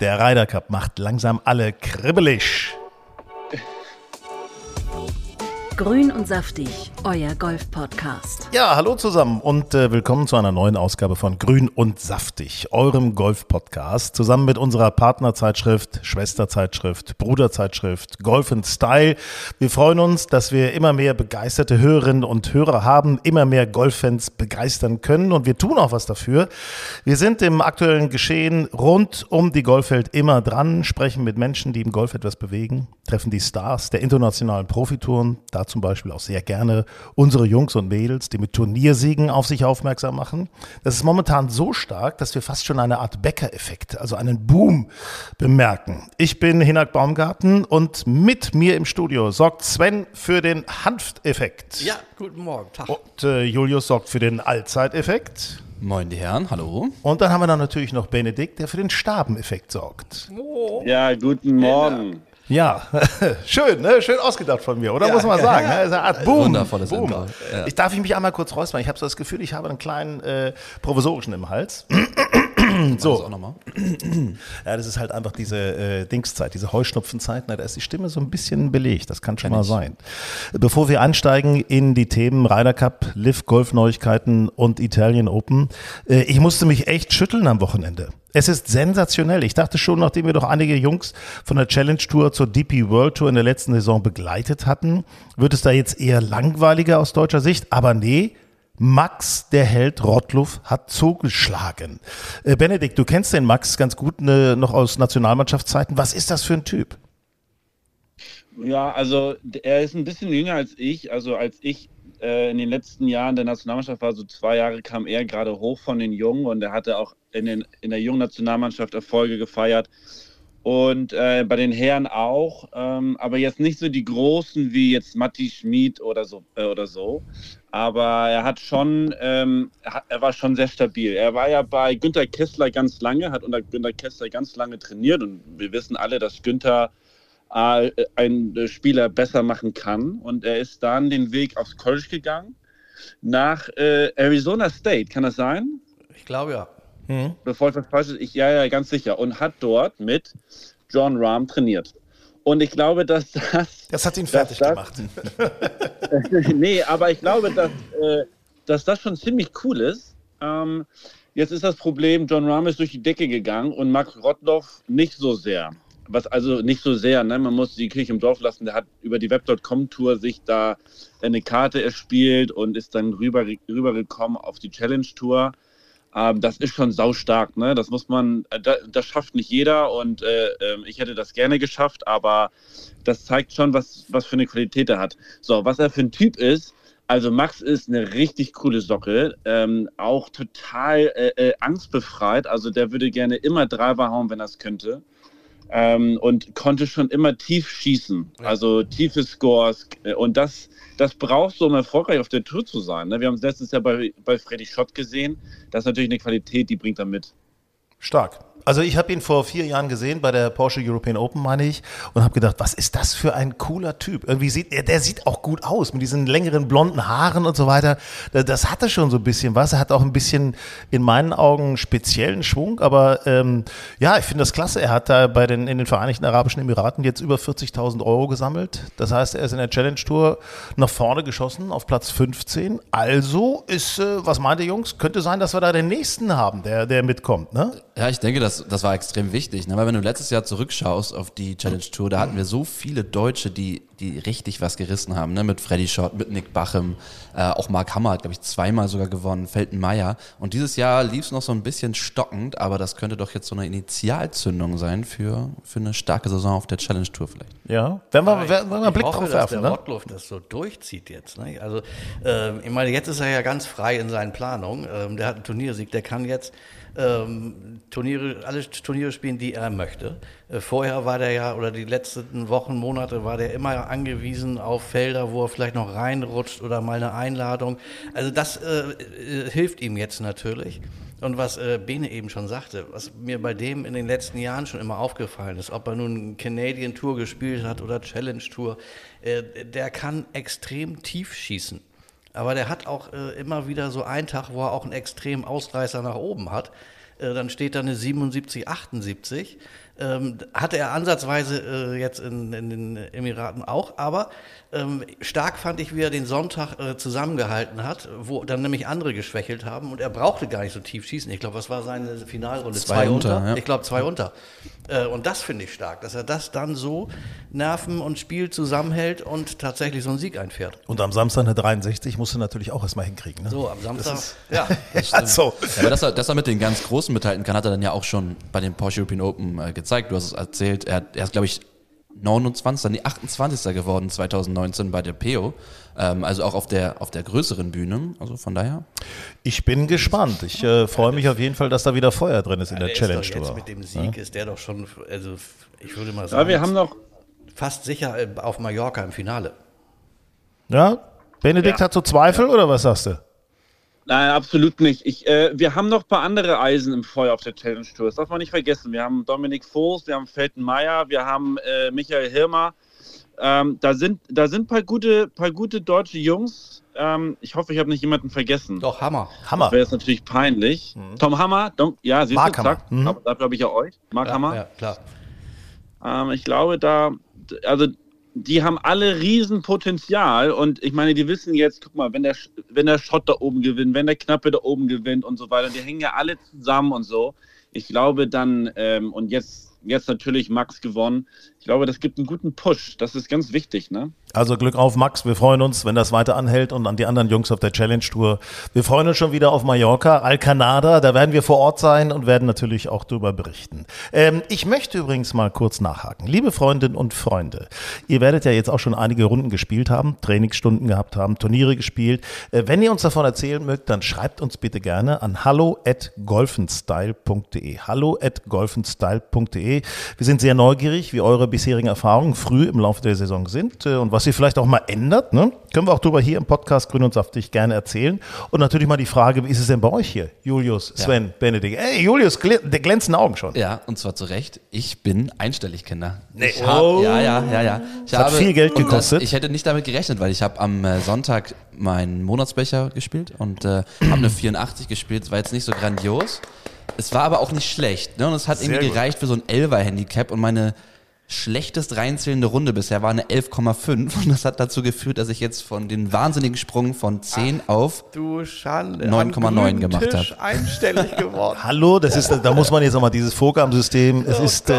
Der Ryder Cup macht langsam alle kribbelig. Grün und Saftig, euer Golf-Podcast. Ja, hallo zusammen und willkommen zu einer neuen Ausgabe von Grün und Saftig, eurem Golf-Podcast. Zusammen mit unserer Partnerzeitschrift, Schwesterzeitschrift, Bruderzeitschrift, Golf in Style. Wir freuen uns, dass wir immer mehr begeisterte Hörerinnen und Hörer haben, immer mehr Golffans begeistern können und wir tun auch was dafür. Wir sind im aktuellen Geschehen rund um die Golfwelt immer dran, sprechen mit Menschen, die im Golf etwas bewegen, treffen die Stars der internationalen Profitouren, da zum Beispiel auch sehr gerne unsere Jungs und Mädels, die mit Turniersiegen auf sich aufmerksam machen. Das ist momentan so stark, dass wir fast schon eine Art Becker-Effekt, also einen Boom bemerken. Ich bin Hinak Baumgarten und mit mir im Studio sorgt Sven für den Hanfteffekt. Ja, guten Morgen. Tag. Und Julius sorgt für den Allzeiteffekt. Moin die Herren, hallo. Und dann haben wir dann natürlich noch Benedikt, der für den Stabeneffekt sorgt. Oh. Ja, guten Morgen. Genau. Ja, schön, ne? Schön ausgedacht von mir, oder? Ja, muss man sagen. Ja. Ne? Eine Art Boom. Wundervolles Boom. Ja. Darf ich mich einmal kurz räuspern? Ich habe so das Gefühl, ich habe einen kleinen provisorischen im Hals. So. Ja, das ist halt einfach diese Dingszeit, diese Heuschnupfenzeit. Na, da ist die Stimme so ein bisschen belegt. Das kann schon mal sein. Bevor wir einsteigen in die Themen Ryder Cup, LIV Golf Neuigkeiten und Italian Open, ich musste mich echt schütteln am Wochenende. Es ist sensationell. Ich dachte schon, nachdem wir doch einige Jungs von der Challenge-Tour zur DP World Tour in der letzten Saison begleitet hatten, wird es da jetzt eher langweiliger aus deutscher Sicht. Aber nee, Max, der Held Rottluff, hat zugeschlagen. Benedikt, du kennst den Max ganz gut, noch aus Nationalmannschaftszeiten. Was ist das für ein Typ? Ja, also er ist ein bisschen jünger als ich. Also als ich in den letzten Jahren der Nationalmannschaft war, so 2 Jahre, kam er gerade hoch von den Jungen und er hatte auch in der jungen Nationalmannschaft Erfolge gefeiert und bei den Herren auch, aber jetzt nicht so die Großen wie jetzt Matti Schmid oder so, aber er hat schon, er war schon sehr stabil. Er war ja bei Günther Kessler ganz lange, hat unter Günther Kessler ganz lange trainiert und wir wissen alle, dass Günther einen Spieler besser machen kann und er ist dann den Weg aufs College gegangen, nach Arizona State, kann das sein? Ich glaube ja. Bevor ich was falsch ist, ja, ganz sicher. Und hat dort mit John Rahm trainiert. Und ich glaube, dass das... Das hat ihn fertig gemacht. Nee, aber ich glaube, dass das schon ziemlich cool ist. Jetzt ist das Problem, John Rahm ist durch die Decke gegangen und Max Rottluff nicht so sehr. Was also nicht so sehr, ne? Man muss die Kirche im Dorf lassen. Der hat über die Web.com-Tour sich da eine Karte erspielt und ist dann rübergekommen auf die Challenge-Tour. Das ist schon saustark, ne? Das muss man, das schafft nicht jeder und ich hätte das gerne geschafft, aber das zeigt schon, was für eine Qualität er hat. So, was er für ein Typ ist, also Max ist eine richtig coole Socke, auch total angstbefreit, also der würde gerne immer Driver hauen, wenn er es könnte. Und konnte schon immer tief schießen, also tiefe Scores und das brauchst du, um erfolgreich auf der Tour zu sein. Wir haben es letztes Jahr bei Freddy Schott gesehen, das ist natürlich eine Qualität, die bringt er mit. Stark. Also ich habe ihn vor 4 Jahren gesehen bei der Porsche European Open, meine ich, und habe gedacht, was ist das für ein cooler Typ? Irgendwie der sieht auch gut aus mit diesen längeren blonden Haaren und so weiter. Das hatte schon so ein bisschen was. Er hat auch ein bisschen in meinen Augen speziellen Schwung, aber ja, ich finde das klasse. Er hat da in den Vereinigten Arabischen Emiraten jetzt über 40.000 Euro gesammelt. Das heißt, er ist in der Challenge Tour nach vorne geschossen auf Platz 15. Also ist, was meint ihr Jungs, könnte sein, dass wir da den nächsten haben, der mitkommt, ne? Ja, ich denke, das war extrem wichtig, ne? Weil wenn du letztes Jahr zurückschaust auf die Challenge Tour, da hatten wir so viele Deutsche, die richtig was gerissen haben, ne? Mit Freddy Schott, mit Nick Bachem, auch Mark Hammer hat, glaube ich, 2-mal sogar gewonnen, Feltenmeier. Und dieses Jahr lief es noch so ein bisschen stockend, aber das könnte doch jetzt so eine Initialzündung sein für eine starke Saison auf der Challenge Tour vielleicht. Ja, wenn wir einen Blick hoffe, drauf werfen. Ich hoffe, dass der Rottluff das so durchzieht jetzt, ne? Also ich meine, jetzt ist er ja ganz frei in seinen Planungen. Der hat einen Turniersieg, der kann jetzt alle Turniere spielen, die er möchte. Vorher war der ja, oder die letzten Wochen, Monate, war der immer angewiesen auf Felder, wo er vielleicht noch reinrutscht oder mal eine Einladung. Also das hilft ihm jetzt natürlich. Und was Bene eben schon sagte, was mir bei dem in den letzten Jahren schon immer aufgefallen ist, ob er nun Canadian Tour gespielt hat oder Challenge Tour, der kann extrem tief schießen. Aber der hat auch immer wieder so einen Tag, wo er auch einen extremen Ausreißer nach oben hat. dann steht da eine 77, 78. Hatte er ansatzweise jetzt in den Emiraten auch, aber stark fand ich, wie er den Sonntag zusammengehalten hat, wo dann nämlich andere geschwächelt haben und er brauchte gar nicht so tief schießen. Ich glaube, was war seine Finalrunde? 2 unter? Ja. Ich glaube, 2 unter. Und das finde ich stark, dass er das dann so Nerven und Spiel zusammenhält und tatsächlich so einen Sieg einfährt. Und am Samstag eine 63 musst du natürlich auch erstmal hinkriegen. Ne? So, am Samstag, das ist, ja. Das so. Ja, aber dass er mit den ganz Großen mithalten kann, hat er dann ja auch schon bei den Porsche European Open gezeigt. Du hast es erzählt, er ist, glaube ich, 28. geworden 2019 bei der PEO. Also auch auf der größeren Bühne, also von daher. Ich bin gespannt. Ich freue mich auf jeden Fall, dass da wieder Feuer drin ist in der Challenge-Tour. Jetzt mit dem Sieg ist der doch schon, also ich würde mal sagen, wir haben noch fast sicher auf Mallorca im Finale. Ja? Benedikt hat so Zweifel oder was sagst du? Nein, absolut nicht. Wir haben noch ein paar andere Eisen im Feuer auf der Challenge-Tour. Das darf man nicht vergessen. Wir haben Dominik Voß, wir haben Feltenmeier, wir haben Michael Hirmer. Da sind paar gute deutsche Jungs. Ich hoffe, ich habe nicht jemanden vergessen. Doch, Hammer. Das wäre jetzt natürlich peinlich. Mhm. Tom Hammer, ja, siehst Mark du, zack. Mhm. Da glaube ich ja euch. Mark Hammer. Ja, klar. Ich glaube, die haben alle Riesenpotenzial und ich meine, die wissen jetzt, guck mal, wenn der Schott da oben gewinnt, wenn der Knappe da oben gewinnt und so weiter, und die hängen ja alle zusammen und so. Ich glaube dann, und jetzt natürlich Max gewonnen, ich glaube, das gibt einen guten Push, das ist ganz wichtig, ne? Also Glück auf Max, wir freuen uns, wenn das weiter anhält und an die anderen Jungs auf der Challenge-Tour. Wir freuen uns schon wieder auf Mallorca, Alcanada, da werden wir vor Ort sein und werden natürlich auch darüber berichten. Ich möchte übrigens mal kurz nachhaken. Liebe Freundinnen und Freunde, ihr werdet ja jetzt auch schon einige Runden gespielt haben, Trainingsstunden gehabt haben, Turniere gespielt. Wenn ihr uns davon erzählen mögt, dann schreibt uns bitte gerne an hallo@golfenstyle.de. hallo@golfenstyle.de. Wir sind sehr neugierig, wie eure bisherigen Erfahrungen früh im Laufe der Saison sind und was ihr vielleicht auch mal ändert, ne? Können wir auch drüber hier im Podcast Grün und Saftig gerne erzählen. Und natürlich mal die Frage, wie ist es denn bei euch hier? Julius, Sven, Benedikt. Ey, Julius, der glänzende Augen schon. Ja, und zwar zu Recht. Ich bin einstellig, Kinder. Nee. Ja. Das hat viel Geld gekostet. Ich hätte nicht damit gerechnet, weil ich habe am Sonntag meinen Monatsbecher gespielt und habe eine 84 gespielt. Das war jetzt nicht so grandios. Es war aber auch nicht schlecht. Ne? Und es hat irgendwie gereicht für so ein 11er-Handicap und meine schlechtest reinzählende Runde bisher war eine 11,5 und das hat dazu geführt, dass ich jetzt von den wahnsinnigen Sprung von 10 auf 9,9 gemacht habe. Einstellig geworden. Hallo, das ist, da muss man jetzt nochmal dieses Vorgabensystem, es ist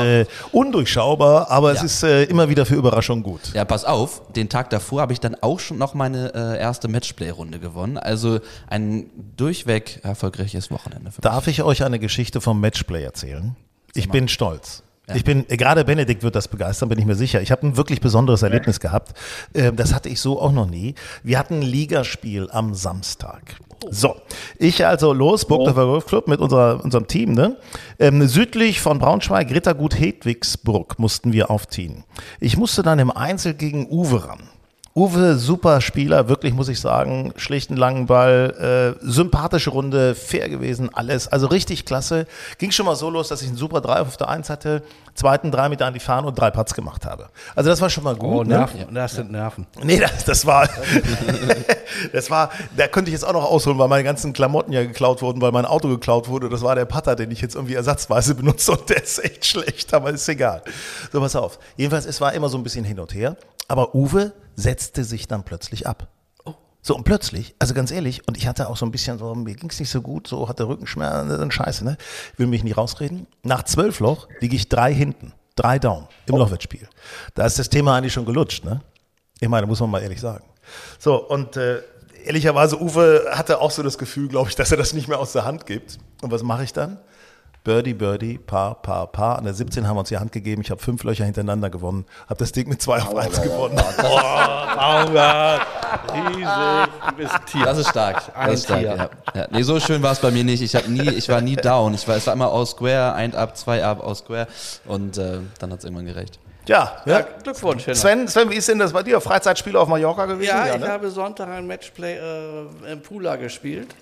undurchschaubar, aber es ist immer wieder für Überraschung gut. Ja, pass auf, den Tag davor habe ich dann auch schon noch meine erste Matchplay-Runde gewonnen, also ein durchweg erfolgreiches Wochenende. Darf ich euch eine Geschichte vom Matchplay erzählen? Ich bin stolz. Ich bin, gerade Benedikt wird das begeistern, bin ich mir sicher. Ich habe ein wirklich besonderes Erlebnis gehabt. Das hatte ich so auch noch nie. Wir hatten ein Ligaspiel am Samstag. So, ich also los, Burgdorfer Golfclub mit unserem Team, ne? Südlich von Braunschweig, Rittergut Hedwigsburg mussten wir aufziehen. Ich musste dann im Einzel gegen Uwe ran. Uwe, super Spieler, wirklich muss ich sagen, schlichten langen Ball, sympathische Runde, fair gewesen, alles, also richtig klasse. Ging schon mal so los, dass ich einen super 3 auf der 1 hatte, zweiten 3 Meter an die Fahne und 3 Putts gemacht habe. Also das war schon mal gut. Oh, Nerven, ne? Das sind Nerven. Nee, das war, da könnte ich jetzt auch noch ausholen, weil meine ganzen Klamotten ja geklaut wurden, weil mein Auto geklaut wurde, das war der Putter, den ich jetzt irgendwie ersatzweise benutze und der ist echt schlecht, aber ist egal. So, pass auf. Jedenfalls, es war immer so ein bisschen hin und her, aber Uwe setzte sich dann plötzlich ab. Oh. So, und plötzlich, also ganz ehrlich, und ich hatte auch so ein bisschen, so, mir ging es nicht so gut, so hatte Rückenschmerzen, dann scheiße, ne? Will mich nicht rausreden. Nach 12 Loch liege ich 3 hinten, 3 down im Lochwettspiel. Da ist das Thema eigentlich schon gelutscht, ne? Ich meine, muss man mal ehrlich sagen. So, und ehrlicherweise, Uwe hatte auch so das Gefühl, glaube ich, dass er das nicht mehr aus der Hand gibt. Und was mache ich dann? Birdie, Birdie, Paar, Paar, Paar. An der 17 haben wir uns die Hand gegeben. Ich habe 5 Löcher hintereinander gewonnen. Habe das Ding mit 2 auf 1 gewonnen. Riesig. Du bist ein Tier. Das ist stark. Ja. Ja. Nee, so schön war es bei mir nicht. Ich war nie down. Es war immer all square, 1 up, 2 up, all square. Und dann hat es irgendwann gereicht. Ja, Glückwunsch. Sven, wie ist denn das bei dir? Freizeitspiel auf Mallorca gewesen? Ja, ich habe Sonntag ein Matchplay im Pula gespielt.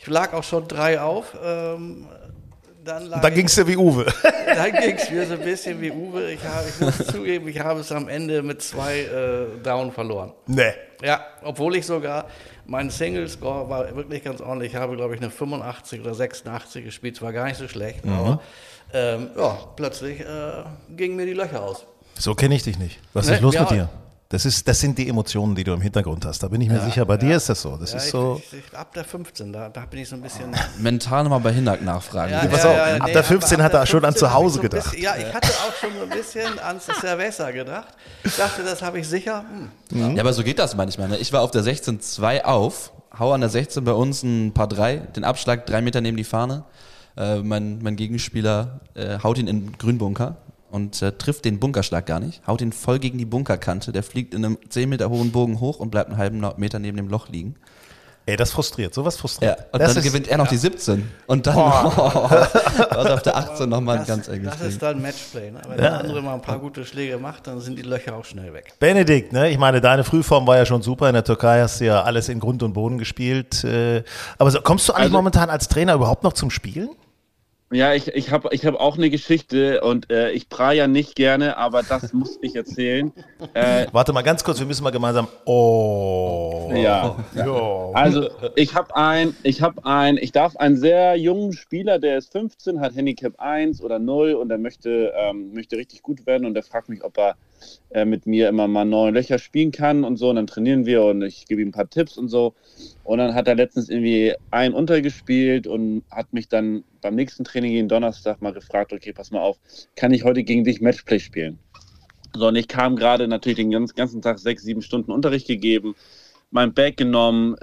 Ich lag auch schon 3 auf. Dann ging es dir wie Uwe. Dann ging es mir so ein bisschen wie Uwe. Ich muss zugeben, ich habe es am Ende mit 2 Down verloren. Nee. Ja, obwohl ich sogar, mein Single-Score war wirklich ganz ordentlich. Ich habe, glaube ich, eine 85 oder 86 gespielt. Es war gar nicht so schlecht, aber ja, plötzlich gingen mir die Löcher aus. So kenne ich dich nicht. Was ist los mit dir? Das sind die Emotionen, die du im Hintergrund hast. Da bin ich mir sicher, bei dir ist das so. Das ist so ab der 15, da bin ich so ein bisschen... Mental nochmal bei Hinnack nachfragen. Ja, pass auf, ab der 15 hat er schon an zu Hause gedacht. Ich hatte auch schon so ein bisschen ans Cerveza gedacht. Ich dachte, das habe ich sicher. Ja, aber so geht das manchmal. Ne? Ich war auf der 16 2 auf, hau an der 16 bei uns ein paar 3, den Abschlag 3 Meter neben die Fahne. Mein Gegenspieler haut ihn in den Grünbunker. Und trifft den Bunkerschlag gar nicht, haut ihn voll gegen die Bunkerkante, der fliegt in einem 10 Meter hohen Bogen hoch und bleibt einen halben Meter neben dem Loch liegen. Ey, das frustriert, sowas frustriert. Ja, und dann gewinnt er noch die 17 und dann was auf der 18 nochmal ein ganz enges. Das ist dann Matchplay, ne? Wenn der andere mal ein paar gute Schläge macht, dann sind die Löcher auch schnell weg. Benedikt, ne? Ich meine, deine Frühform war ja schon super, in der Türkei hast du ja alles in Grund und Boden gespielt, aber kommst du eigentlich momentan als Trainer überhaupt noch zum Spielen? Ja, ich hab auch eine Geschichte und ich prahle ja nicht gerne, aber das muss ich erzählen. Warte mal ganz kurz, wir müssen mal gemeinsam. Oh. Ja. Also ich darf einen sehr jungen Spieler, der ist 15, hat Handicap 1 oder 0 und der möchte richtig gut werden und der fragt mich, ob er mit mir immer mal 9 Löcher spielen kann und so, und dann trainieren wir und ich gebe ihm ein paar Tipps und so, und dann hat er letztens irgendwie ein untergespielt und hat mich dann beim nächsten Training jeden Donnerstag mal gefragt, okay, pass mal auf, kann ich heute gegen dich Matchplay spielen? So, und ich kam gerade natürlich den ganzen Tag 6-7 Stunden Unterricht gegeben, mein Bag genommen,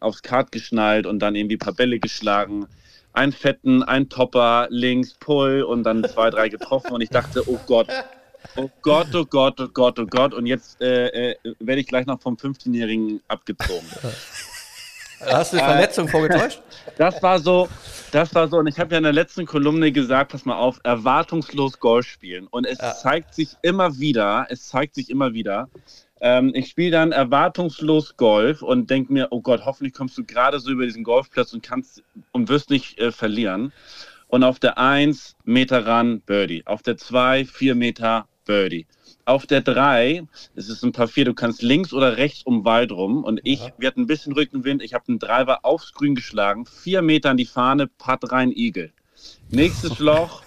aufs Kart geschnallt und dann irgendwie ein paar Bälle geschlagen, einen fetten, einen Topper, links, Pull und dann 2-3 getroffen und ich dachte, oh Gott, und jetzt werde ich gleich noch vom 15-Jährigen abgezogen. Hast du die Verletzung vorgetäuscht? Das war so, und ich habe ja in der letzten Kolumne gesagt, pass mal auf, erwartungslos Golf spielen. Und es zeigt sich immer wieder, ich spiele dann erwartungslos Golf und denke mir, oh Gott, hoffentlich kommst du gerade so über diesen Golfplatz und wirst nicht verlieren. Und auf der 1 Meter ran, Birdie. Auf der 2, 4 Meter, Birdie. Auf der 3, es ist ein paar 4, du kannst links oder rechts um Wald rum. Und wir hatten ein bisschen Rückenwind, ich habe einen Driver aufs Grün geschlagen, 4 Meter an die Fahne, Putt rein, Igel. Nächstes Loch.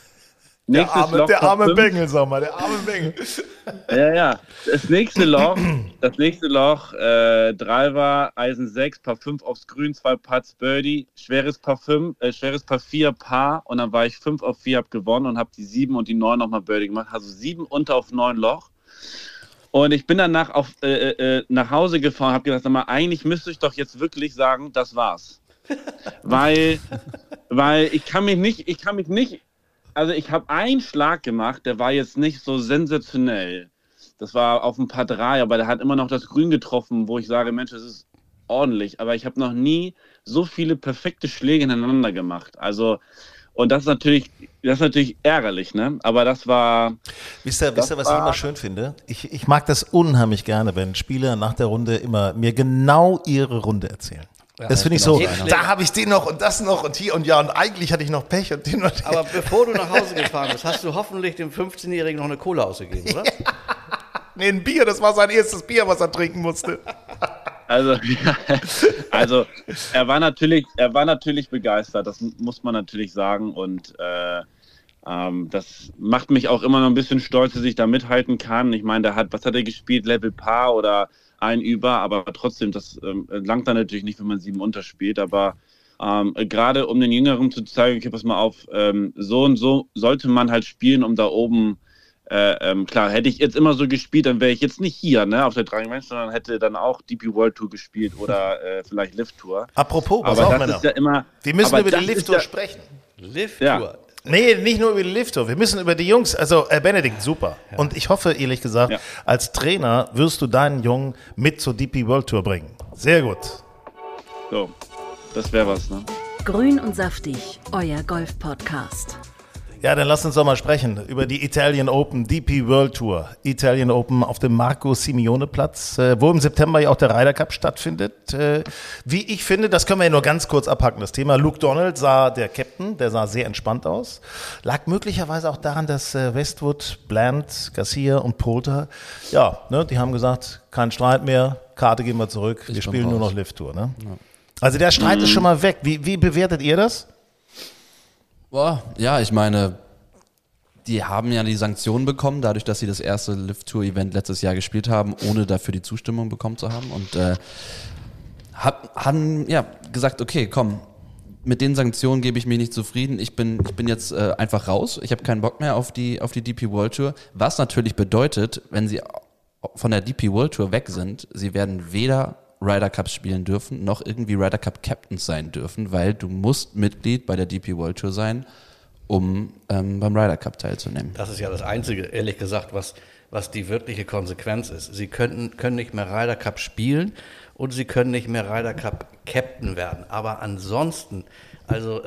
Der arme Bengel. Ja. Das nächste Loch, Driver, Eisen 6, Par 5 aufs Grün, 2 Putts, Birdie, schweres Par 5, schweres Par 4, Par, und dann war ich 5 auf 4, hab gewonnen und hab die 7 und die 9 nochmal Birdie gemacht, also 7 unter auf 9 Loch. Und ich bin danach nach Hause gefahren, hab gedacht, sag mal, eigentlich müsste ich doch jetzt wirklich sagen, das war's. Weil ich kann mich nicht. Also ich habe einen Schlag gemacht, der war jetzt nicht so sensationell. Das war auf ein paar 3, aber der hat immer noch das Grün getroffen, wo ich sage, Mensch, das ist ordentlich. Aber ich habe noch nie so viele perfekte Schläge ineinander gemacht. Also, und das ist natürlich ärgerlich, ne? Aber das war... Wisst ihr, was ich immer schön finde? Ich mag das unheimlich gerne, wenn Spieler nach der Runde immer mir genau ihre Runde erzählen. Ja, das finde ich so, da habe ich den noch und das noch und hier und ja und eigentlich hatte ich noch Pech und den und aber bevor du nach Hause gefahren bist, hast du hoffentlich dem 15-Jährigen noch eine Cola ausgegeben, oder? Ja. Nee, ein Bier, das war sein erstes Bier, was er trinken musste. Also er war natürlich begeistert, das muss man natürlich sagen, und das macht mich auch immer noch ein bisschen stolz, dass ich da mithalten kann. Ich meine, was hat er gespielt, Level Par oder ein über, aber trotzdem, das langt dann natürlich nicht, wenn man 7 unterspielt, aber gerade um den Jüngeren zu zeigen, okay, pass mal auf, so und so sollte man halt spielen, um da oben, klar, hätte ich jetzt immer so gespielt, dann wäre ich jetzt nicht hier, ne, auf der Drang-Range, sondern hätte dann auch DP World Tour gespielt oder vielleicht LIV Tour. Apropos, was auch, Männer, wir müssen über die LIV Tour sprechen. LIV Tour? Ja. Nee, nicht nur über die LIV-Tour, wir müssen über die Jungs, also Benedikt, super. Ja. Und ich hoffe, ehrlich gesagt, als Trainer wirst du deinen Jungen mit zur DP World Tour bringen. Sehr gut. So, das wäre was, ne? Grün und Saftig, euer Golf-Podcast. Ja, dann lass uns doch mal sprechen über die Italian Open, DP World Tour. Italian Open auf dem Marco-Simeone-Platz, wo im September ja auch der Ryder Cup stattfindet. Wie ich finde, das können wir ja nur ganz kurz abhaken, das Thema. Luke Donald sah, der Captain, der sah sehr entspannt aus. Lag möglicherweise auch daran, dass Westwood, Bland, Garcia und Poulter, ja, ne, die haben gesagt, kein Streit mehr, Karte gehen wir zurück, wir spielen nur noch LIV Tour. Ne? Ja. Also der Streit ist schon mal weg. Wie bewertet ihr das? Ja, ich meine, die haben ja die Sanktionen bekommen, dadurch, dass sie das erste LIV-Tour-Event letztes Jahr gespielt haben, ohne dafür die Zustimmung bekommen zu haben. Und haben ja gesagt, okay, komm, mit den Sanktionen gebe ich mich nicht zufrieden. Ich bin jetzt einfach raus. Ich habe keinen Bock mehr auf die DP World Tour. Was natürlich bedeutet, wenn sie von der DP World Tour weg sind, sie werden weder Ryder Cups spielen dürfen, noch irgendwie Ryder Cup Captains sein dürfen, weil du musst Mitglied bei der DP World Tour sein, um beim Ryder Cup teilzunehmen. Das ist ja das Einzige, ehrlich gesagt, was die wirkliche Konsequenz ist. Sie können nicht mehr Ryder Cup spielen und sie können nicht mehr Ryder Cup Captain werden. Aber ansonsten, also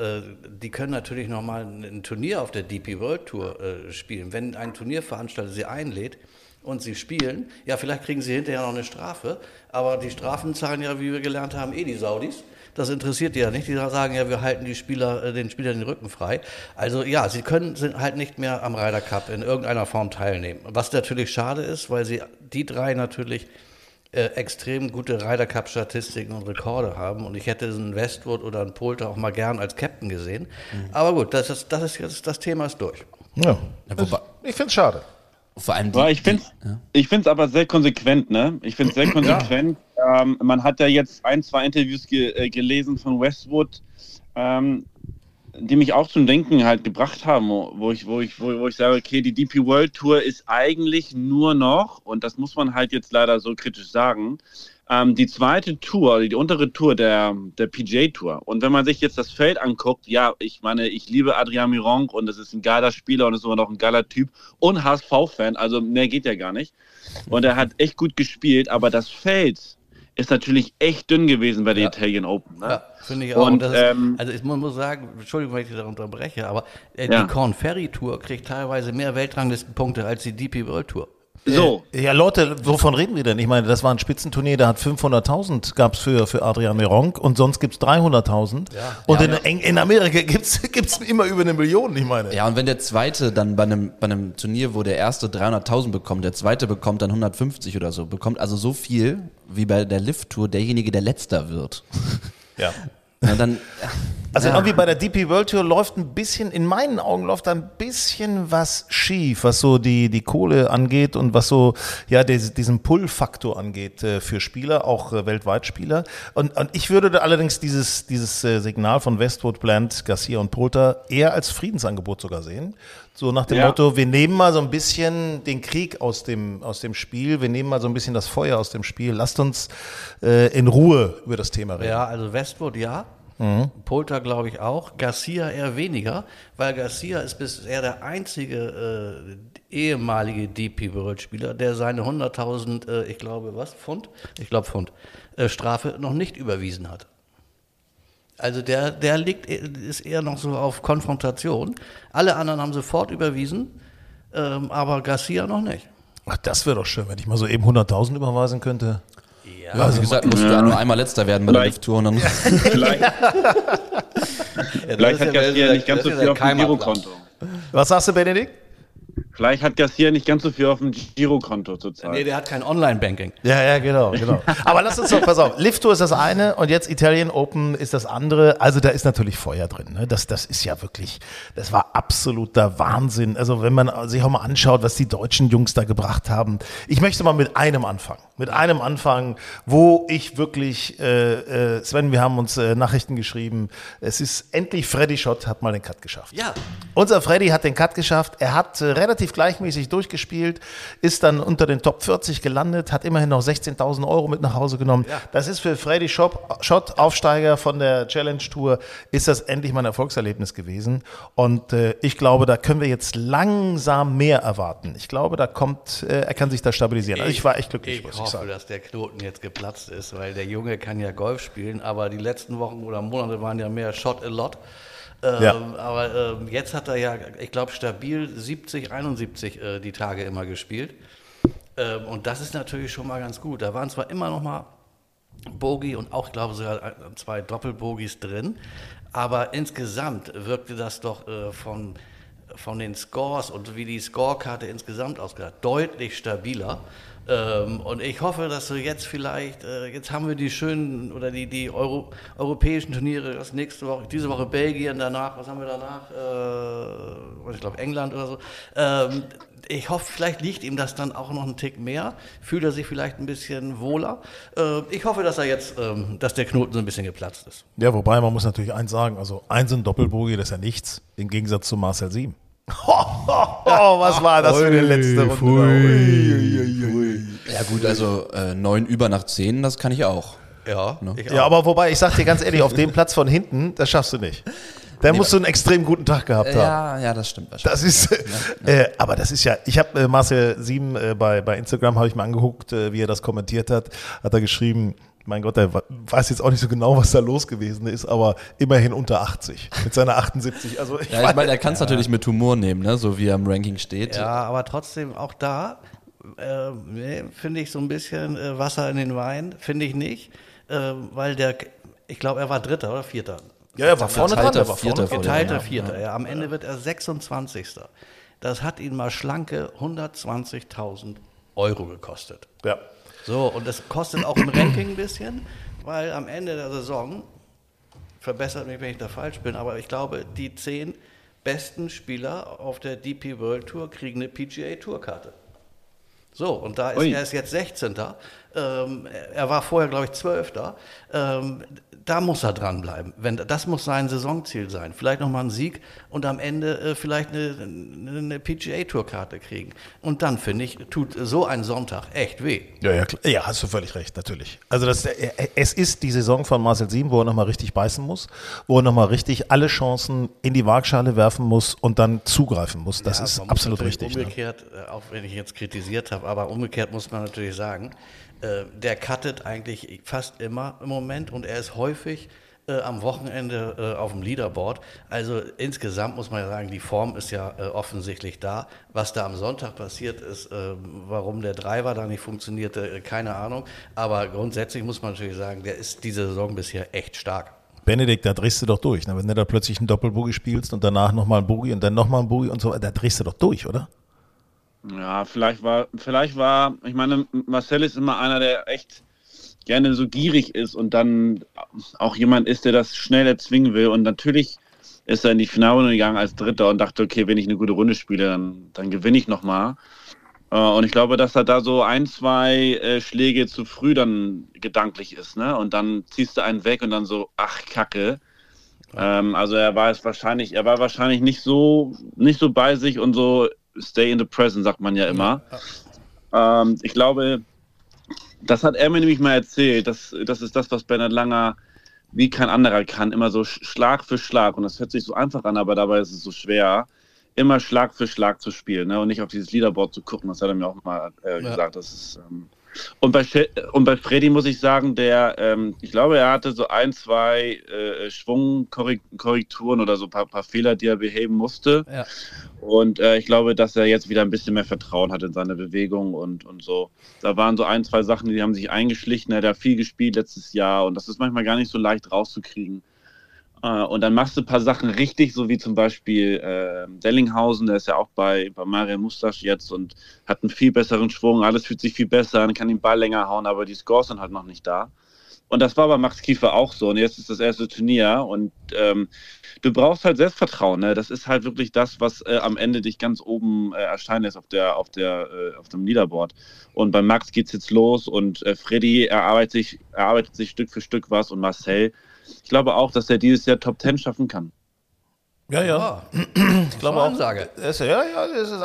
die können natürlich nochmal ein Turnier auf der DP World Tour spielen. Wenn ein Turnierveranstalter sie einlädt, und sie spielen, ja, vielleicht kriegen sie hinterher noch eine Strafe, aber die Strafen zahlen ja, wie wir gelernt haben, die Saudis. Das interessiert die ja nicht. Die sagen ja, wir halten den Spielern den Rücken frei. Also ja, sie sind halt nicht mehr am Ryder Cup in irgendeiner Form teilnehmen. Was natürlich schade ist, weil sie die drei natürlich extrem gute Ryder Cup Statistiken und Rekorde haben und ich hätte einen Westwood oder einen Poulter auch mal gern als Captain gesehen. Mhm. Aber gut, das ist jetzt, das Thema ist durch. Ja. Ich finde es schade. Vor allem ich finde es aber sehr konsequent, ne? Ich finde es sehr konsequent. Ja. Man hat ja jetzt ein, zwei Interviews gelesen von Westwood, die mich auch zum Denken halt gebracht haben, wo ich sage, okay, die DP World Tour ist eigentlich nur noch, und das muss man halt jetzt leider so kritisch sagen, die zweite Tour, die untere Tour der PGA Tour. Und wenn man sich jetzt das Feld anguckt, ja, ich meine, ich liebe Adrian Meronk und das ist ein geiler Spieler und ist immer noch ein geiler Typ und HSV-Fan, also mehr geht ja gar nicht. Und er hat echt gut gespielt, aber das Feld ist natürlich echt dünn gewesen bei der Italian Open. Ne? Ja, finde ich auch. Und das ist, also man muss sagen, Entschuldigung, wenn ich dich da unterbreche, aber die Korn Ferry Tour kriegt teilweise mehr Weltranglistenpunkte als die DP World Tour. So. Ja, Leute, wovon reden wir denn? Ich meine, das war ein Spitzenturnier, da hat 500.000 gab's für Adrian Meronk und sonst gibt's 300.000. Ja. Und ja, in Amerika gibt's immer über 1 Million, ich meine. Ja, und wenn der Zweite dann bei einem Turnier, wo der Erste 300.000 bekommt, der Zweite bekommt dann 150 oder so, bekommt also so viel wie bei der LIV-Tour derjenige, der Letzter wird. Ja. Na dann, also irgendwie bei der DP World Tour läuft ein bisschen, in meinen Augen läuft da ein bisschen was schief, was so die Kohle angeht und was so, ja, diesen Pull-Faktor angeht für Spieler, auch weltweit Spieler. Und ich würde da allerdings dieses Signal von Westwood, Bland, Garcia und Poulter eher als Friedensangebot sogar sehen. So nach dem Motto, wir nehmen mal so ein bisschen den Krieg aus dem Spiel, wir nehmen mal so ein bisschen das Feuer aus dem Spiel, lasst uns in Ruhe über das Thema reden. Ja, also Westwood, ja. Mhm. Poulter glaube ich auch, Garcia eher weniger, weil Garcia ist bisher der einzige ehemalige DP-World-Spieler, der seine 100.000, Pfund, Strafe noch nicht überwiesen hat. Also der ist eher noch so auf Konfrontation. Alle anderen haben sofort überwiesen, aber Garcia noch nicht. Ach, das wäre doch schön, wenn ich mal so eben 100.000 überweisen könnte. Ja, also wie gesagt, musst du ja nur einmal Letzter werden bei der LIV-Tour. Ja, vielleicht hat Garcia nicht ganz so viel auf dem Girokonto. Was sagst du, Benedikt? Vielleicht hat Garcia nicht ganz so viel auf dem Girokonto zurzeit. Nee, der hat kein Online-Banking. Ja, genau. Aber lass uns doch, pass auf, LIV-Tour ist das eine und jetzt Italian Open ist das andere. Also da ist natürlich Feuer drin. Ne? Das ist ja wirklich, das war absoluter Wahnsinn. Also wenn man sich auch mal anschaut, was die deutschen Jungs da gebracht haben. Ich möchte mal mit einem anfangen, wo ich wirklich, Sven, wir haben uns Nachrichten geschrieben. Es ist endlich, Freddy Schott hat mal den Cut geschafft. Ja. Unser Freddy hat den Cut geschafft. Er hat relativ gleichmäßig durchgespielt, ist dann unter den Top 40 gelandet, hat immerhin noch 16.000 Euro mit nach Hause genommen. Ja. Das ist für Freddy Schott, Aufsteiger von der Challenge-Tour, ist das endlich mal ein Erfolgserlebnis gewesen. Und ich glaube, da können wir jetzt langsam mehr erwarten. Ich glaube, da kommt, er kann sich da stabilisieren. Also ich war echt glücklich. Ich hoffe, dass der Knoten jetzt geplatzt ist, weil der Junge kann ja Golf spielen, aber die letzten Wochen oder Monate waren ja mehr Shot-a-lot Aber jetzt hat er ja, ich glaube, stabil 70, 71 die Tage immer gespielt. Und das ist natürlich schon mal ganz gut. Da waren zwar immer noch mal Bogie und auch, ich glaube, sogar 2 Doppelbogies drin, aber insgesamt wirkte das doch von den Scores und wie die Scorekarte insgesamt ausgeht, deutlich stabiler. Und ich hoffe, dass wir jetzt vielleicht, jetzt haben wir die schönen oder die europäischen Turniere, das nächste Woche, diese Woche Belgien, danach, was haben wir danach? Ich glaube England oder so. Ich hoffe, vielleicht liegt ihm das dann auch noch einen Tick mehr, fühlt er sich vielleicht ein bisschen wohler. Ich hoffe, dass er jetzt, dass der Knoten so ein bisschen geplatzt ist. Ja, wobei man muss natürlich eins sagen, also ein Doppelbogie, das ist ja nichts, im Gegensatz zu Marcel Siem. Was war das für eine letzte Runde? Ui. Ja gut, also 9 über nach 10, das kann ich auch. Ja, ne? Ich auch. Ja, aber wobei, ich sag dir ganz ehrlich, auf dem Platz von hinten, das schaffst du nicht. Da musst du einen extrem guten Tag gehabt haben. Ja, das stimmt wahrscheinlich. Das ist, aber das ist ja, ich habe Marcel Siem bei Instagram, habe ich mir angeguckt, wie er das kommentiert hat, hat er geschrieben, mein Gott, er weiß jetzt auch nicht so genau, was da los gewesen ist, aber immerhin unter 80 mit seiner 78. Also ich meine, er kann es natürlich mit Humor nehmen, ne? So wie er im Ranking steht. Ja, aber trotzdem auch da finde ich so ein bisschen Wasser in den Wein, finde ich nicht, weil ich glaube, er war 3. oder 4. Ja, er war vorne dran, er war geteilter 4. Ja, am Ende wird er 26. Das hat ihn mal schlanke 120.000 Euro gekostet. Ja. So, und das kostet auch im Ranking ein bisschen, weil am Ende der Saison, verbessert mich, wenn ich da falsch bin, aber ich glaube, die 10 besten Spieler auf der DP World Tour kriegen eine PGA-Tour-Karte. So, und da ist er ist jetzt 16. Er war vorher, glaube ich, 12. Da muss er dranbleiben. Das muss sein Saisonziel sein. Vielleicht nochmal einen Sieg und am Ende vielleicht eine PGA-Tour-Karte kriegen. Und dann, finde ich, tut so ein Sonntag echt weh. Ja, hast du völlig recht, natürlich. Also es ist die Saison von Marcel Siem, wo er nochmal richtig beißen muss, wo er nochmal richtig alle Chancen in die Waagschale werfen muss und dann zugreifen muss. Das ist absolut richtig. Umgekehrt, ne? Auch wenn ich jetzt kritisiert habe, aber umgekehrt muss man natürlich sagen, der cuttet eigentlich fast immer im Moment und er ist häufig am Wochenende auf dem Leaderboard. Also insgesamt muss man ja sagen, die Form ist ja offensichtlich da. Was da am Sonntag passiert ist, warum der Driver da nicht funktionierte, keine Ahnung. Aber grundsätzlich muss man natürlich sagen, der ist diese Saison bisher echt stark. Benedikt, da drehst du doch durch. Ne? Wenn du da plötzlich einen Doppelbogie spielst und danach nochmal einen Bogie und dann nochmal einen Bogie und so, da drehst du doch durch, oder? Ja, vielleicht war, ich meine, Marcel ist immer einer, der echt gerne so gierig ist und dann auch jemand ist, der das schnell erzwingen will. Und natürlich ist er in die Finale gegangen als Dritter und dachte, okay, wenn ich eine gute Runde spiele, dann gewinne ich nochmal. Und ich glaube, dass er da so 1, 2 Schläge zu früh dann gedanklich ist, ne? Und dann ziehst du einen weg und dann so, ach, Kacke. Also er war wahrscheinlich nicht so bei sich und so, stay in the present, sagt man ja immer. Ja. Ich glaube, das hat er mir nämlich mal erzählt. Das ist das, was Bernhard Langer wie kein anderer kann. Immer so Schlag für Schlag. Und das hört sich so einfach an, aber dabei ist es so schwer, immer Schlag für Schlag zu spielen, ne? Und nicht auf dieses Leaderboard zu gucken. Das hat er mir auch mal gesagt. Das ist, und bei Freddy muss ich sagen, der, ich glaube, er hatte so 1, 2 Schwungkorrekturen oder so ein paar Fehler, die er beheben musste. Ja. Und ich glaube, dass er jetzt wieder ein bisschen mehr Vertrauen hat in seine Bewegung und so. Da waren so 1, 2 Sachen, die haben sich eingeschlichen. Er hat viel gespielt letztes Jahr und das ist manchmal gar nicht so leicht rauszukriegen. Und dann machst du ein paar Sachen richtig, so wie zum Beispiel Dellinghausen, der ist ja auch bei Marian Mustasch jetzt und hat einen viel besseren Schwung, alles fühlt sich viel besser an, kann den Ball länger hauen, aber die Scores sind halt noch nicht da. Und das war bei Max Kiefer auch so und jetzt ist das erste Turnier und du brauchst halt Selbstvertrauen, ne? Das ist halt wirklich das, was am Ende dich ganz oben erscheinen lässt auf dem Leaderboard. Und bei Max geht's jetzt los und Freddy erarbeitet sich Stück für Stück was und Marcel, ich glaube auch, dass er dieses Jahr Top 10 schaffen kann. Ja. Ich glaube auch. Ansage.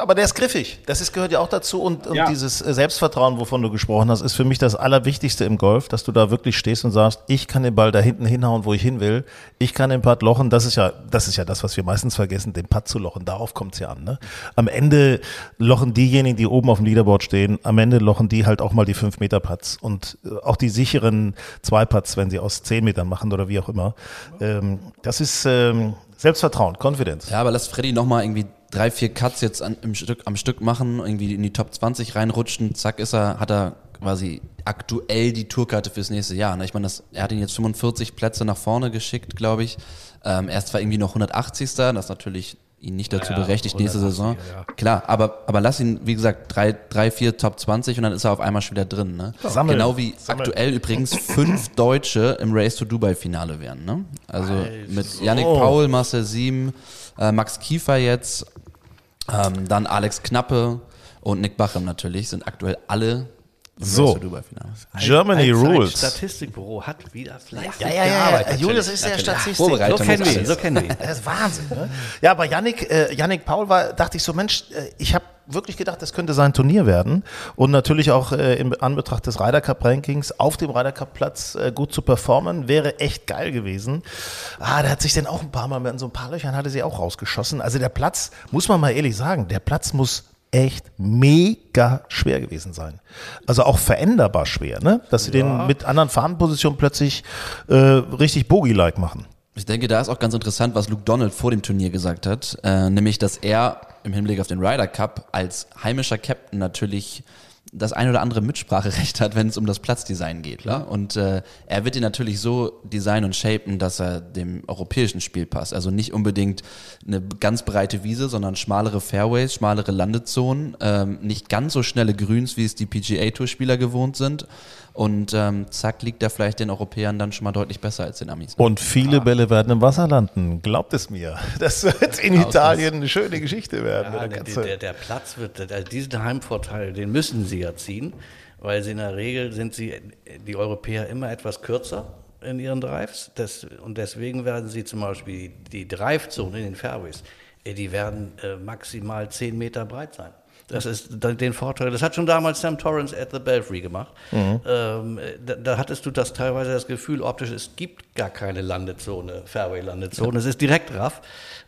Aber der ist griffig. Das gehört ja auch dazu. Und dieses Selbstvertrauen, wovon du gesprochen hast, ist für mich das Allerwichtigste im Golf, dass du da wirklich stehst und sagst, ich kann den Ball da hinten hinhauen, wo ich hin will. Ich kann den Putt lochen. Das ist ja das, was wir meistens vergessen, den Putt zu lochen. Darauf kommt es ja an, ne? Am Ende lochen diejenigen, die oben auf dem Leaderboard stehen, am Ende lochen die halt auch mal die 5-Meter-Putts und auch die sicheren 2 Putts, wenn sie aus 10 Metern machen oder wie auch immer. Das ist Selbstvertrauen, Confidence. Ja, aber lass Freddy nochmal irgendwie 3-4 Cuts jetzt am Stück machen, irgendwie in die Top 20 reinrutschen, zack hat er quasi aktuell die Tourkarte fürs nächste Jahr. Ne? Ich meine, er hat ihn jetzt 45 Plätze nach vorne geschickt, glaube ich. Erst war irgendwie noch 180. Das natürlich ihn nicht dazu berechtigt, nächste Saison. Ja. Klar, aber lass ihn, wie gesagt, 3-4 Top 20 und dann ist er auf einmal schon wieder drin. Ne? Genau wie aktuell übrigens 5 Deutsche im Race to Dubai-Finale wären. Ne? Also mit Yannick Paul, Marcel Siem, Max Kiefer jetzt, dann Alex Knappe und Nick Bachem natürlich, sind aktuell alle so, Germany Rules. Das Statistikbüro hat wieder fleißig gearbeitet. Julius ist der Statistik. Ja, so kennen wir ihn. Das ist Wahnsinn. Ne? Ja, aber Yannick Paul dachte ich so, Mensch, ich habe wirklich gedacht, das könnte sein Turnier werden. Und natürlich auch in Anbetracht des Ryder Cup Rankings auf dem Ryder Cup Platz gut zu performen, wäre echt geil gewesen. Der hat sich dann auch ein paar Mal, in so ein paar Löchern hatte sie auch rausgeschossen. Also der Platz, muss man mal ehrlich sagen, muss echt mega schwer gewesen sein. Also auch veränderbar schwer, ne? Dass sie den mit anderen Fahnenpositionen plötzlich richtig Bogey-like machen. Ich denke, da ist auch ganz interessant, was Luke Donald vor dem Turnier gesagt hat, nämlich, dass er im Hinblick auf den Ryder Cup als heimischer Captain natürlich das ein oder andere Mitspracherecht hat, wenn es um das Platzdesign geht. Ne? Und er wird ihn natürlich so designen und shapen, dass er dem europäischen Spiel passt. Also nicht unbedingt eine ganz breite Wiese, sondern schmalere Fairways, schmalere Landezonen, nicht ganz so schnelle Grüns, wie es die PGA-Tour-Spieler gewohnt sind. Und zack, liegt er vielleicht den Europäern dann schon mal deutlich besser als den Amis. Ne? Und viele Bälle werden im Wasser landen, glaubt es mir. Das wird in Italien eine schöne Geschichte werden. Ja, der Platz wird, diesen Heimvorteil, den müssen sie ja ziehen, weil sie in der Regel die Europäer immer etwas kürzer in ihren Drives. Und deswegen werden sie zum Beispiel die Drive-Zone in den Fairways, die werden maximal 10 Meter breit sein. Das ist den Vorteil. Das hat schon damals Sam Torrance at the Belfry gemacht. Mhm. Da hattest du das teilweise das Gefühl, optisch, es gibt gar keine Landezone, Fairway-Landezone. Es ist direkt raff.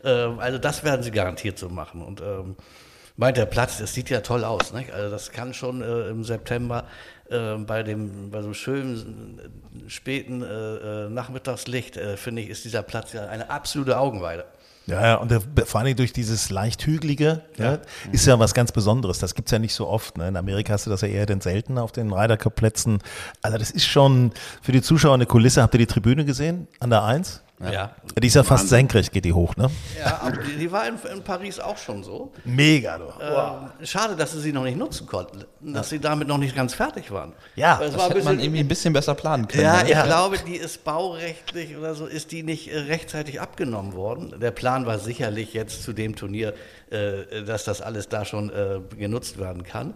Also das werden sie garantiert so machen. Und der Platz, das sieht ja toll aus. Nicht? Also das kann schon im September bei so schönen späten Nachmittagslicht, finde ich, ist dieser Platz ja eine absolute Augenweide. Ja, und vor allem durch dieses leicht Hügelige ist ja was ganz Besonderes. Das gibt's ja nicht so oft. Ne? In Amerika hast du das ja eher denn selten auf den Ryder Cup Plätzen. Also das ist schon für die Zuschauer eine Kulisse. Habt ihr die Tribüne gesehen an der 1? Ja. Die ist ja fast senkrecht, geht die hoch, ne? Ja, aber die war in Paris auch schon so. Mega, doch. Wow. Schade, dass sie noch nicht nutzen konnten, dass sie damit noch nicht ganz fertig waren. Ja, das war hätte man irgendwie ein bisschen besser planen können. Ja, ich glaube, die ist baurechtlich oder so, ist die nicht rechtzeitig abgenommen worden. Der Plan war sicherlich jetzt zu dem Turnier, dass das alles da schon genutzt werden kann.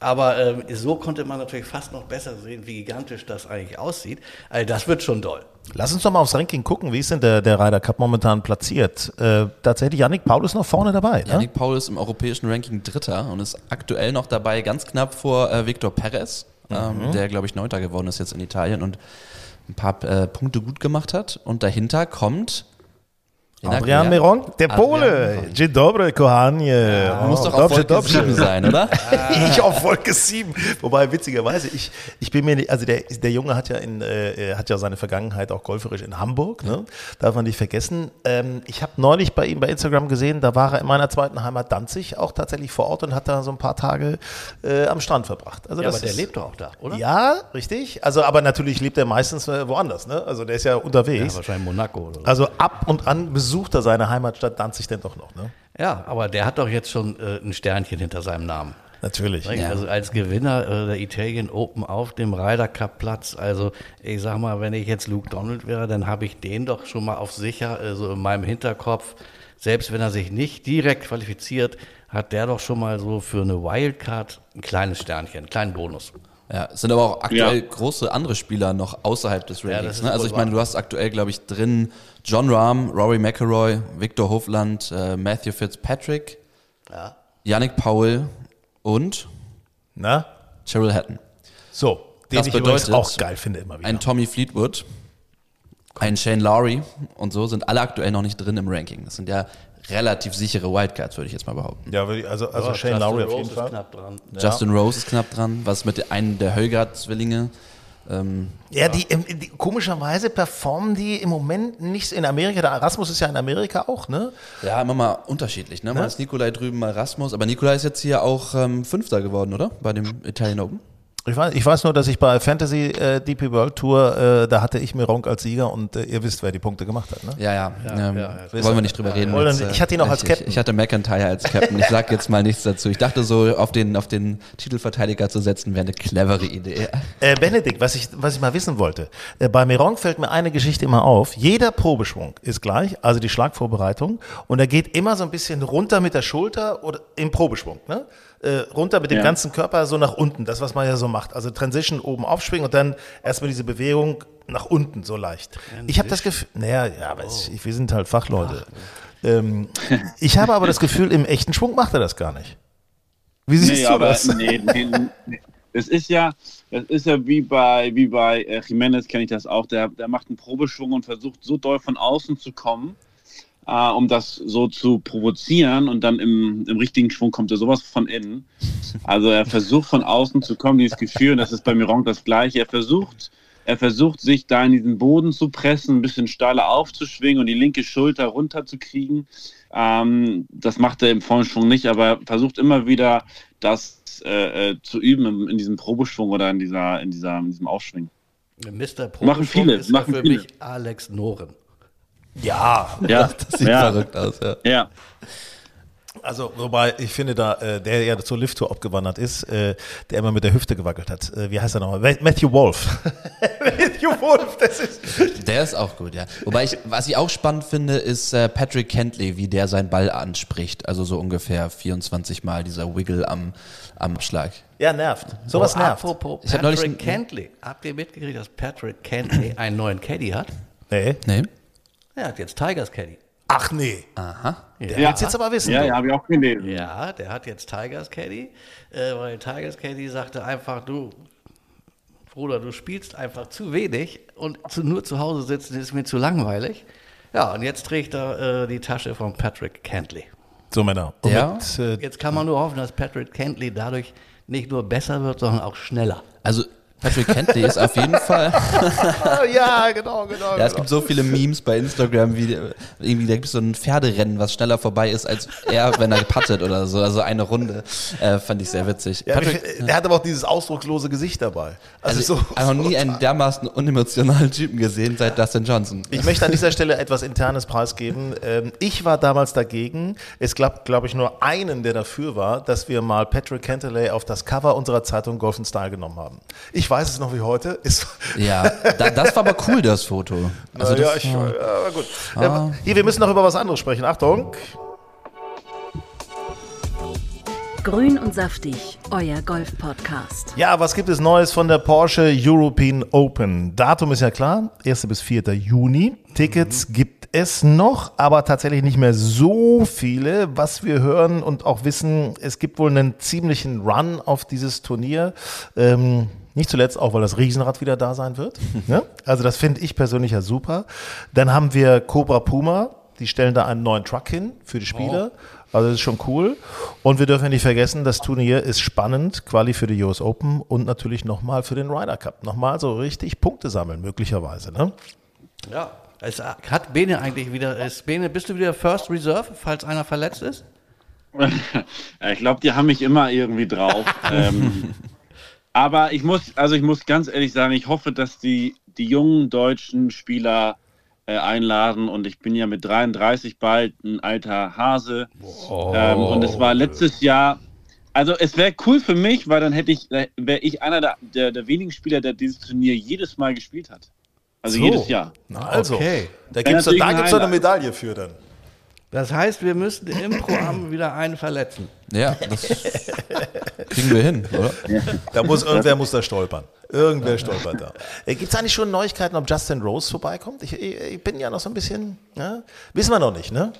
Aber so konnte man natürlich fast noch besser sehen, wie gigantisch das eigentlich aussieht. Also das wird schon doll. Lass uns doch mal aufs Ranking gucken. Wie ist denn der Ryder Cup momentan platziert? Tatsächlich, Yannick Paul ist noch vorne dabei. Yannick Paul ist im europäischen Ranking Dritter und ist aktuell noch dabei, ganz knapp vor Victor Perez, der, glaube ich, 9. geworden ist jetzt in Italien und ein paar Punkte gut gemacht hat. Und dahinter kommt Adrian Meronk, der Pole. Dzień dobry, kochanie. Du musst doch auf Wolke 7 sein, oder? Ich auf Wolke 7. Wobei, witzigerweise, ich bin mir nicht, also der Junge hat ja seine Vergangenheit auch golferisch in Hamburg, ne? Darf man nicht vergessen. Ich habe neulich bei ihm bei Instagram gesehen, da war er in meiner zweiten Heimat Danzig auch tatsächlich vor Ort und hat da so ein paar Tage am Strand verbracht. Also aber der lebt doch auch da, oder? Ja, richtig. Also, aber natürlich lebt er meistens woanders, ne? Also der ist ja unterwegs. Ja, wahrscheinlich Monaco oder so. Also ab und an besucht er seine Heimatstadt Danzig denn doch noch, ne? Ja, aber der hat doch jetzt schon ein Sternchen hinter seinem Namen. Natürlich. Ja. Also als Gewinner der Italian Open auf dem Ryder Cup Platz. Also ich sag mal, wenn ich jetzt Luke Donald wäre, dann habe ich den doch schon mal auf sicher, so in meinem Hinterkopf. Selbst wenn er sich nicht direkt qualifiziert, hat der doch schon mal so für eine Wildcard ein kleines Sternchen, einen kleinen Bonus. Ja, es sind aber auch aktuell große andere Spieler noch außerhalb des Rankings. Ne? Also ich meine, du hast aktuell, glaube ich, drin John Rahm, Rory McIlroy, Victor Hovland, Matthew Fitzpatrick, Yannick Paul und Tyrrell Hatton. So, den das ich bedeutet, auch geil finde immer wieder. Ein Tommy Fleetwood, ein Shane Lowry und so sind alle aktuell noch nicht drin im Ranking. Das sind ja relativ sichere Wildcards, würde ich jetzt mal behaupten. Ja, also Shane Lowry auf jeden Fall. Justin Rose ist knapp dran. Was mit einem der Højgaard-Zwillinge? Ja, die komischerweise performen die im Moment nicht in Amerika. Der Rasmus ist ja in Amerika auch, ne? Ja, immer mal unterschiedlich, ne? Mal ist Nikolai drüben, mal Rasmus. Aber Nikolai ist jetzt hier auch Fünfter geworden, oder? Bei dem Italian Open. Ich weiß nur, dass ich bei Fantasy DP World Tour, da hatte ich Meronk als Sieger und ihr wisst, wer die Punkte gemacht hat, ne? Ja. Wollen wir nicht drüber reden. Ich hatte ihn auch als Captain. Ich hatte McIntyre als Captain. Ich sage jetzt mal nichts dazu. Ich dachte so, auf den Titelverteidiger zu setzen, wäre eine clevere Idee. Benedikt, was ich mal wissen wollte. Bei Meronk fällt mir eine Geschichte immer auf. Jeder Probeschwung ist gleich, also die Schlagvorbereitung. Und er geht immer so ein bisschen runter mit der Schulter oder im Probeschwung, ne? Runter mit dem ganzen Körper so nach unten, das was man ja so macht, also Transition oben aufschwingen und dann erstmal diese Bewegung nach unten so leicht. Ich habe das Gefühl, wir sind halt Fachleute. Ich habe aber das Gefühl, im echten Schwung macht er das gar nicht. Wie siehst du das? Nee. Das ist ja wie bei Jimenez kenne ich das auch. Der macht einen Probeschwung und versucht so doll von außen zu kommen, um das so zu provozieren, und dann im richtigen Schwung kommt ja sowas von innen. Also er versucht von außen zu kommen, dieses Gefühl, und das ist bei Meronk das Gleiche. Er versucht sich da in diesen Boden zu pressen, ein bisschen steiler aufzuschwingen und die linke Schulter runterzukriegen. Das macht er im Vorschwung nicht, aber er versucht immer wieder das zu üben in diesem Probeschwung oder in diesem Aufschwingen. Mr. Probeschwung ist für mich Alex Noren. Ja, das sieht verrückt aus. Ja. Also, wobei ich finde, der ja zur LIV Tour abgewandert ist, der immer mit der Hüfte gewackelt hat. Wie heißt er nochmal? Matthew Wolf. Matthew Wolf, das ist. Der ist auch gut, ja. Wobei was ich auch spannend finde, ist Patrick Cantlay, wie der seinen Ball anspricht. Also so ungefähr 24 Mal dieser Wiggle am Abschlag. Ja, nervt. Sowas nervt. Apropos Patrick Cantlay. Habt ihr mitgekriegt, dass Patrick Cantlay einen neuen Caddy hat? Nee. Er hat jetzt Tigers Caddy. Ach nee. Aha. Der will es jetzt aber wissen. Ja, habe ich auch gelesen. Ja, der hat jetzt Tigers Caddy, weil Tigers Caddy sagte einfach, du, Bruder, du spielst einfach zu wenig und nur zu Hause sitzen ist mir zu langweilig. Ja, und jetzt trägt er die Tasche von Patrick Cantlay. So, Männer. Jetzt kann man nur hoffen, dass Patrick Cantlay dadurch nicht nur besser wird, sondern auch schneller. Also Patrick Cantlay ist auf jeden Fall. Ja, genau. Ja, es gibt so viele Memes bei Instagram, wie irgendwie, da gibt es so ein Pferderennen, was schneller vorbei ist als er, wenn er puttet oder so. Also eine Runde fand ich sehr witzig. Ja, Patrick, er hat aber auch dieses ausdruckslose Gesicht dabei. Also ich habe noch nie einen dermaßen unemotionalen Typen gesehen seit Dustin Johnson. Ich möchte an dieser Stelle etwas Internes preisgeben. Ich war damals dagegen. Es gab, glaube ich, nur einen, der dafür war, dass wir mal Patrick Cantlay auf das Cover unserer Zeitung Golf & Style genommen haben. Ich weiß es noch wie heute. Das war aber cool, das Foto. Also gut. Ah. Hier, wir müssen noch über was anderes sprechen. Achtung. Grün und saftig, euer Golf-Podcast. Ja, was gibt es Neues von der Porsche European Open? Datum ist ja klar, 1. bis 4. Juni. Tickets gibt es noch, aber tatsächlich nicht mehr so viele. Was wir hören und auch wissen, es gibt wohl einen ziemlichen Run auf dieses Turnier. Nicht zuletzt auch, weil das Riesenrad wieder da sein wird. Ne? Also das finde ich persönlich ja super. Dann haben wir Cobra Puma. Die stellen da einen neuen Truck hin für die Spieler. Oh. Also das ist schon cool. Und wir dürfen ja nicht vergessen, das Turnier ist spannend. Quali für die US Open und natürlich nochmal für den Ryder Cup. Nochmal so richtig Punkte sammeln möglicherweise. Ne? Ja, es hat Bene eigentlich wieder... Bene, bist du wieder First Reserve, falls einer verletzt ist? Ich glaube, die haben mich immer irgendwie drauf. Aber ich muss ganz ehrlich sagen, ich hoffe, dass die jungen deutschen Spieler einladen, und ich bin ja mit 33 bald ein alter Hase. Oh. Und es war letztes Jahr, also es wäre cool für mich, weil dann wäre ich einer der wenigen Spieler, der dieses Turnier jedes Mal gespielt hat. Also so. Jedes Jahr. Na also, okay. Da gibt's eine Medaille für dann. Das heißt, wir müssten im Programm wieder einen verletzen. Ja, das kriegen wir hin, oder? Ja. Irgendwer muss da stolpern. Irgendwer stolpert da. Gibt es eigentlich schon Neuigkeiten, ob Justin Rose vorbeikommt? Ich bin ja noch so ein bisschen, ne? Wissen wir noch nicht, ne?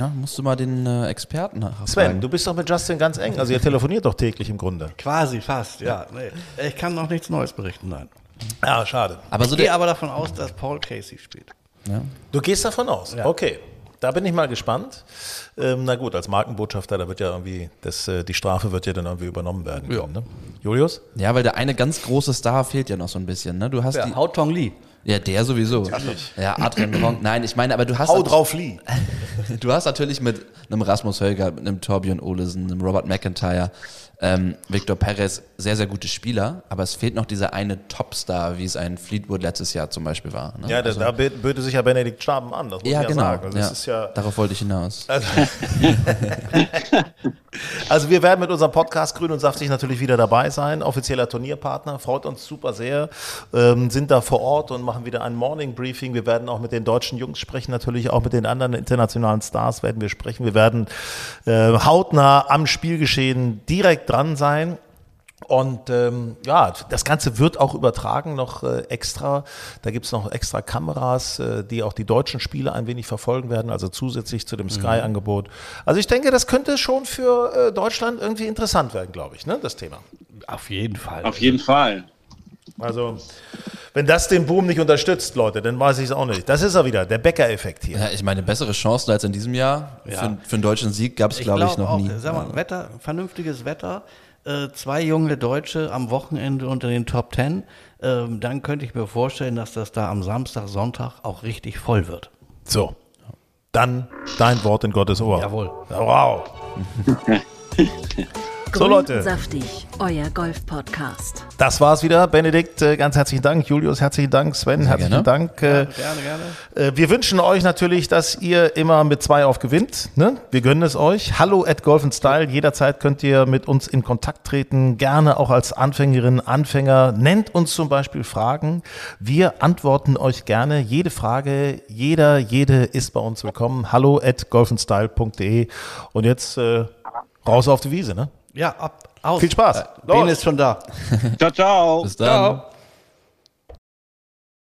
Ja, musst du mal den Experten nachfragen. Sven, du bist doch mit Justin ganz eng. Also ihr telefoniert doch täglich im Grunde. Quasi, fast, ja. Nee. Ich kann noch nichts Neues berichten, nein. Ja, schade. Aber ich gehe davon aus, dass Paul Casey spielt. Ja. Du gehst davon aus? Ja. Okay. da bin ich mal gespannt. Na gut, als Markenbotschafter, da wird ja irgendwie, die Strafe wird ja dann irgendwie übernommen werden. Ja. Können, ne? Julius? Ja, weil der eine ganz große Star fehlt ja noch so ein bisschen. Ne? Du hast die Hau Tong Lee. Ja, der sowieso. Natürlich. Ja, Adrian Meronk. Nein, ich meine, aber du hast... Hau drauf, Lee. Du hast natürlich mit einem Rasmus Højgaard, mit einem Torbjörn Olesen, einem Robert McIntyre, Victor Perez, sehr, sehr gute Spieler, aber es fehlt noch dieser eine Topstar, wie es ein Fleetwood letztes Jahr zum Beispiel war. Ne? Ja, also, da böte sich ja Benedikt Schaben an, das muss ich genau sagen. Also ja. Das ist ja, darauf wollte ich hinaus. Also, also wir werden mit unserem Podcast Grün und Saftig natürlich wieder dabei sein, offizieller Turnierpartner, freut uns super sehr, sind da vor Ort und machen wieder ein Morning Briefing. Wir werden auch mit den deutschen Jungs sprechen, natürlich auch mit den anderen internationalen Stars werden wir sprechen. Wir werden hautnah am Spielgeschehen direkt dran sein und ja, das Ganze wird auch übertragen noch extra, da gibt es noch extra Kameras, die auch die deutschen Spiele ein wenig verfolgen werden, also zusätzlich zu dem Sky-Angebot. Also ich denke, das könnte schon für Deutschland irgendwie interessant werden, glaube ich, ne, das Thema. Auf jeden Fall. Auf jeden Fall. Also, wenn das den Boom nicht unterstützt, Leute, dann weiß ich es auch nicht. Das ist ja wieder der Becker-Effekt hier. Ja, ich meine, bessere Chancen als in diesem Jahr für einen deutschen Sieg gab es, glaube ich, noch nie. Sag mal, Wetter, vernünftiges Wetter, zwei junge Deutsche am Wochenende unter den Top 10, dann könnte ich mir vorstellen, dass das da am Samstag, Sonntag auch richtig voll wird. So, dann dein Wort in Gottes Ohr. Jawohl. Wow. So, Leute. Saftig, euer Golf-Podcast. Das war's wieder. Benedikt, ganz herzlichen Dank. Julius, herzlichen Dank. Sven, herzlichen Dank. Gerne. Wir wünschen euch natürlich, dass ihr immer mit 2 auf gewinnt. Ne? Wir gönnen es euch. Hallo@golfandstyle. Jederzeit könnt ihr mit uns in Kontakt treten. Gerne auch als Anfängerinnen, Anfänger. Nennt uns zum Beispiel Fragen. Wir antworten euch gerne. Jede Frage, jede ist bei uns willkommen. Hallo@golfandstyle.de. Und jetzt raus auf die Wiese, ne? Ja, ab, aus. Viel Spaß. Ben ist schon da. Ciao, ciao. Bis dann. Ciao.